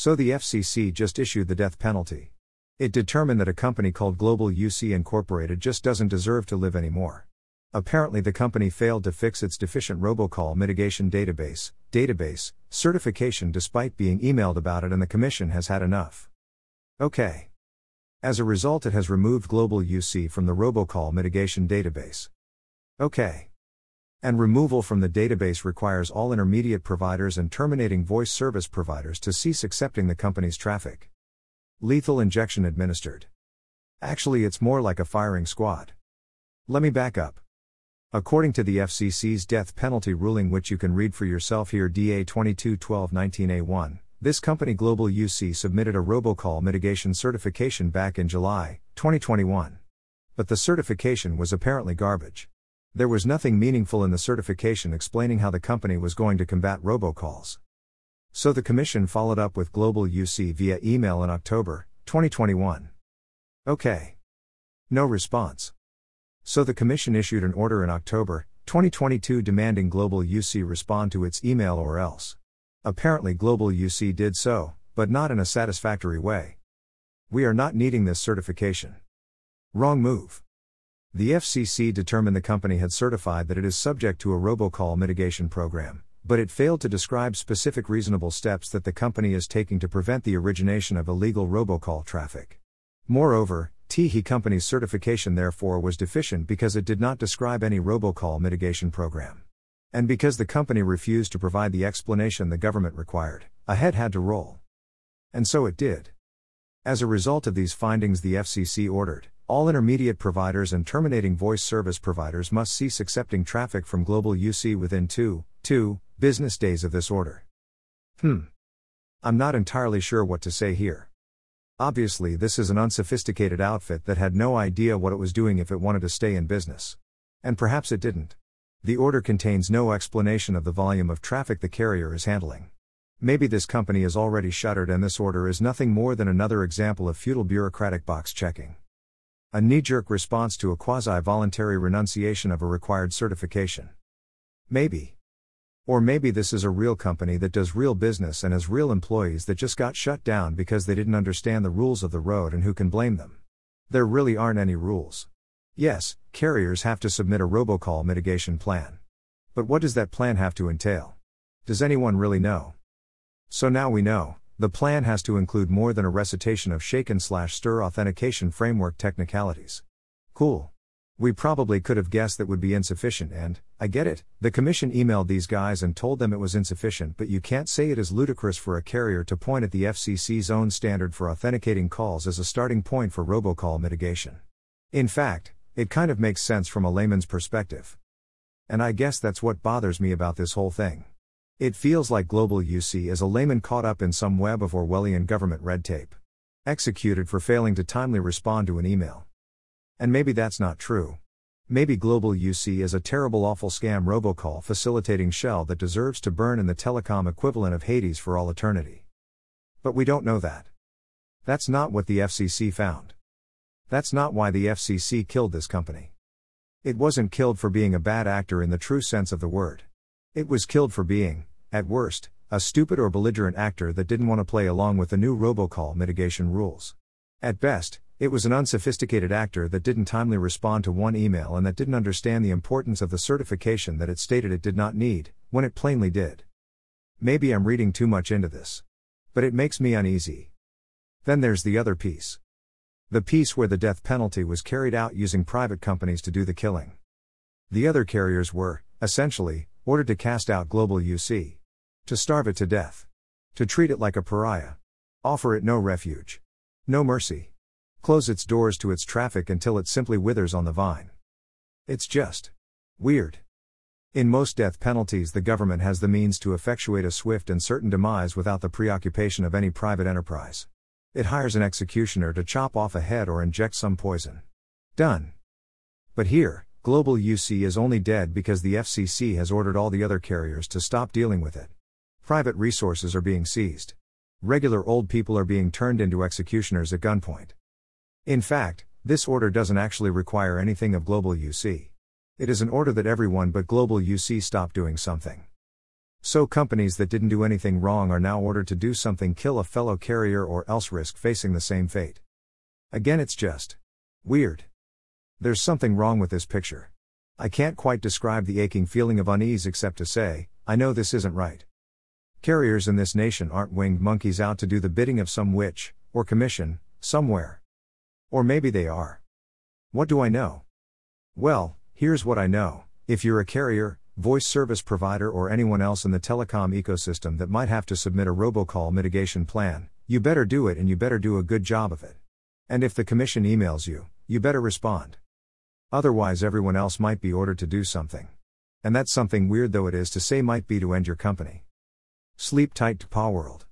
So the FCC just issued the death penalty. It determined that a company called Global UC Incorporated just doesn't deserve to live anymore. Apparently the company failed to fix its deficient robocall mitigation database certification despite being emailed about it, and the commission has had enough. Okay. As a result, it has removed Global UC from the robocall mitigation database. Okay. And removal from the database requires all intermediate providers and terminating voice service providers to cease accepting the company's traffic. Lethal injection administered. Actually, it's more like a firing squad. Let me back up. According to the FCC's death penalty ruling, which you can read for yourself here, DA 221219A1, this company Global UC submitted a robocall mitigation certification back in July 2021. But the certification was apparently garbage. There was nothing meaningful in the certification explaining how the company was going to combat robocalls. So the commission followed up with Global UC via email in October 2021. Okay. No response. So the commission issued an order in October 2022 demanding Global UC respond to its email or else. Apparently Global UC did so, but not in a satisfactory way. We are not needing this certification. Wrong move. The FCC determined the company had certified that it is subject to a robocall mitigation program, but it failed to describe specific reasonable steps that the company is taking to prevent the origination of illegal robocall traffic. Moreover, the company's certification therefore was deficient because it did not describe any robocall mitigation program. And because the company refused to provide the explanation the government required, a head had to roll. And so it did. As a result of these findings, the FCC ordered, all intermediate providers and terminating voice service providers must cease accepting traffic from Global UC within two business days of this order. I'm not entirely sure what to say here. Obviously, this is an unsophisticated outfit that had no idea what it was doing if it wanted to stay in business. And perhaps it didn't. The order contains no explanation of the volume of traffic the carrier is handling. Maybe this company is already shuttered and this order is nothing more than another example of futile bureaucratic box checking. A knee-jerk response to a quasi-voluntary renunciation of a required certification. Maybe. Or maybe this is a real company that does real business and has real employees that just got shut down because they didn't understand the rules of the road, and who can blame them? There really aren't any rules. Yes, carriers have to submit a robocall mitigation plan. But what does that plan have to entail? Does anyone really know? So now we know, the plan has to include more than a recitation of SHAKEN/STIR authentication framework technicalities. Cool. We probably could have guessed that would be insufficient, and, I get it, the commission emailed these guys and told them it was insufficient, but you can't say it is ludicrous for a carrier to point at the FCC's own standard for authenticating calls as a starting point for robocall mitigation. In fact, it kind of makes sense from a layman's perspective. And I guess that's what bothers me about this whole thing. It feels like Global UC is a layman caught up in some web of Orwellian government red tape. Executed for failing to timely respond to an email. And maybe that's not true. Maybe Global UC is a terrible, awful scam robocall facilitating shell that deserves to burn in the telecom equivalent of Hades for all eternity. But we don't know that. That's not what the FCC found. That's not why the FCC killed this company. It wasn't killed for being a bad actor in the true sense of the word. It was killed for being, at worst, a stupid or belligerent actor that didn't want to play along with the new robocall mitigation rules. At best, it was an unsophisticated actor that didn't timely respond to one email and that didn't understand the importance of the certification that it stated it did not need, when it plainly did. Maybe I'm reading too much into this. But it makes me uneasy. Then there's the other piece. The piece where the death penalty was carried out using private companies to do the killing. The other carriers were, essentially, ordered to cast out Global UC. To starve it to death. To treat it like a pariah. Offer it no refuge. No mercy. Close its doors to its traffic until it simply withers on the vine. It's just weird. In most death penalties, the government has the means to effectuate a swift and certain demise without the preoccupation of any private enterprise. It hires an executioner to chop off a head or inject some poison. Done. But here, Global UC is only dead because the FCC has ordered all the other carriers to stop dealing with it. Private resources are being seized. Regular old people are being turned into executioners at gunpoint. In fact, this order doesn't actually require anything of Global UC. It is an order that everyone but Global UC stop doing something. So companies that didn't do anything wrong are now ordered to do something, kill a fellow carrier, or else risk facing the same fate. Again, it's just weird. There's something wrong with this picture. I can't quite describe the aching feeling of unease except to say, I know this isn't right. Carriers in this nation aren't winged monkeys out to do the bidding of some witch, or commission, somewhere. Or maybe they are. What do I know? Well, here's what I know. If you're a carrier, voice service provider, or anyone else in the telecom ecosystem that might have to submit a robocall mitigation plan, you better do it, and you better do a good job of it. And if the commission emails you, you better respond. Otherwise everyone else might be ordered to do something. And that's something, weird though it is to say, might be to end your company. Sleep tight to PaWorld.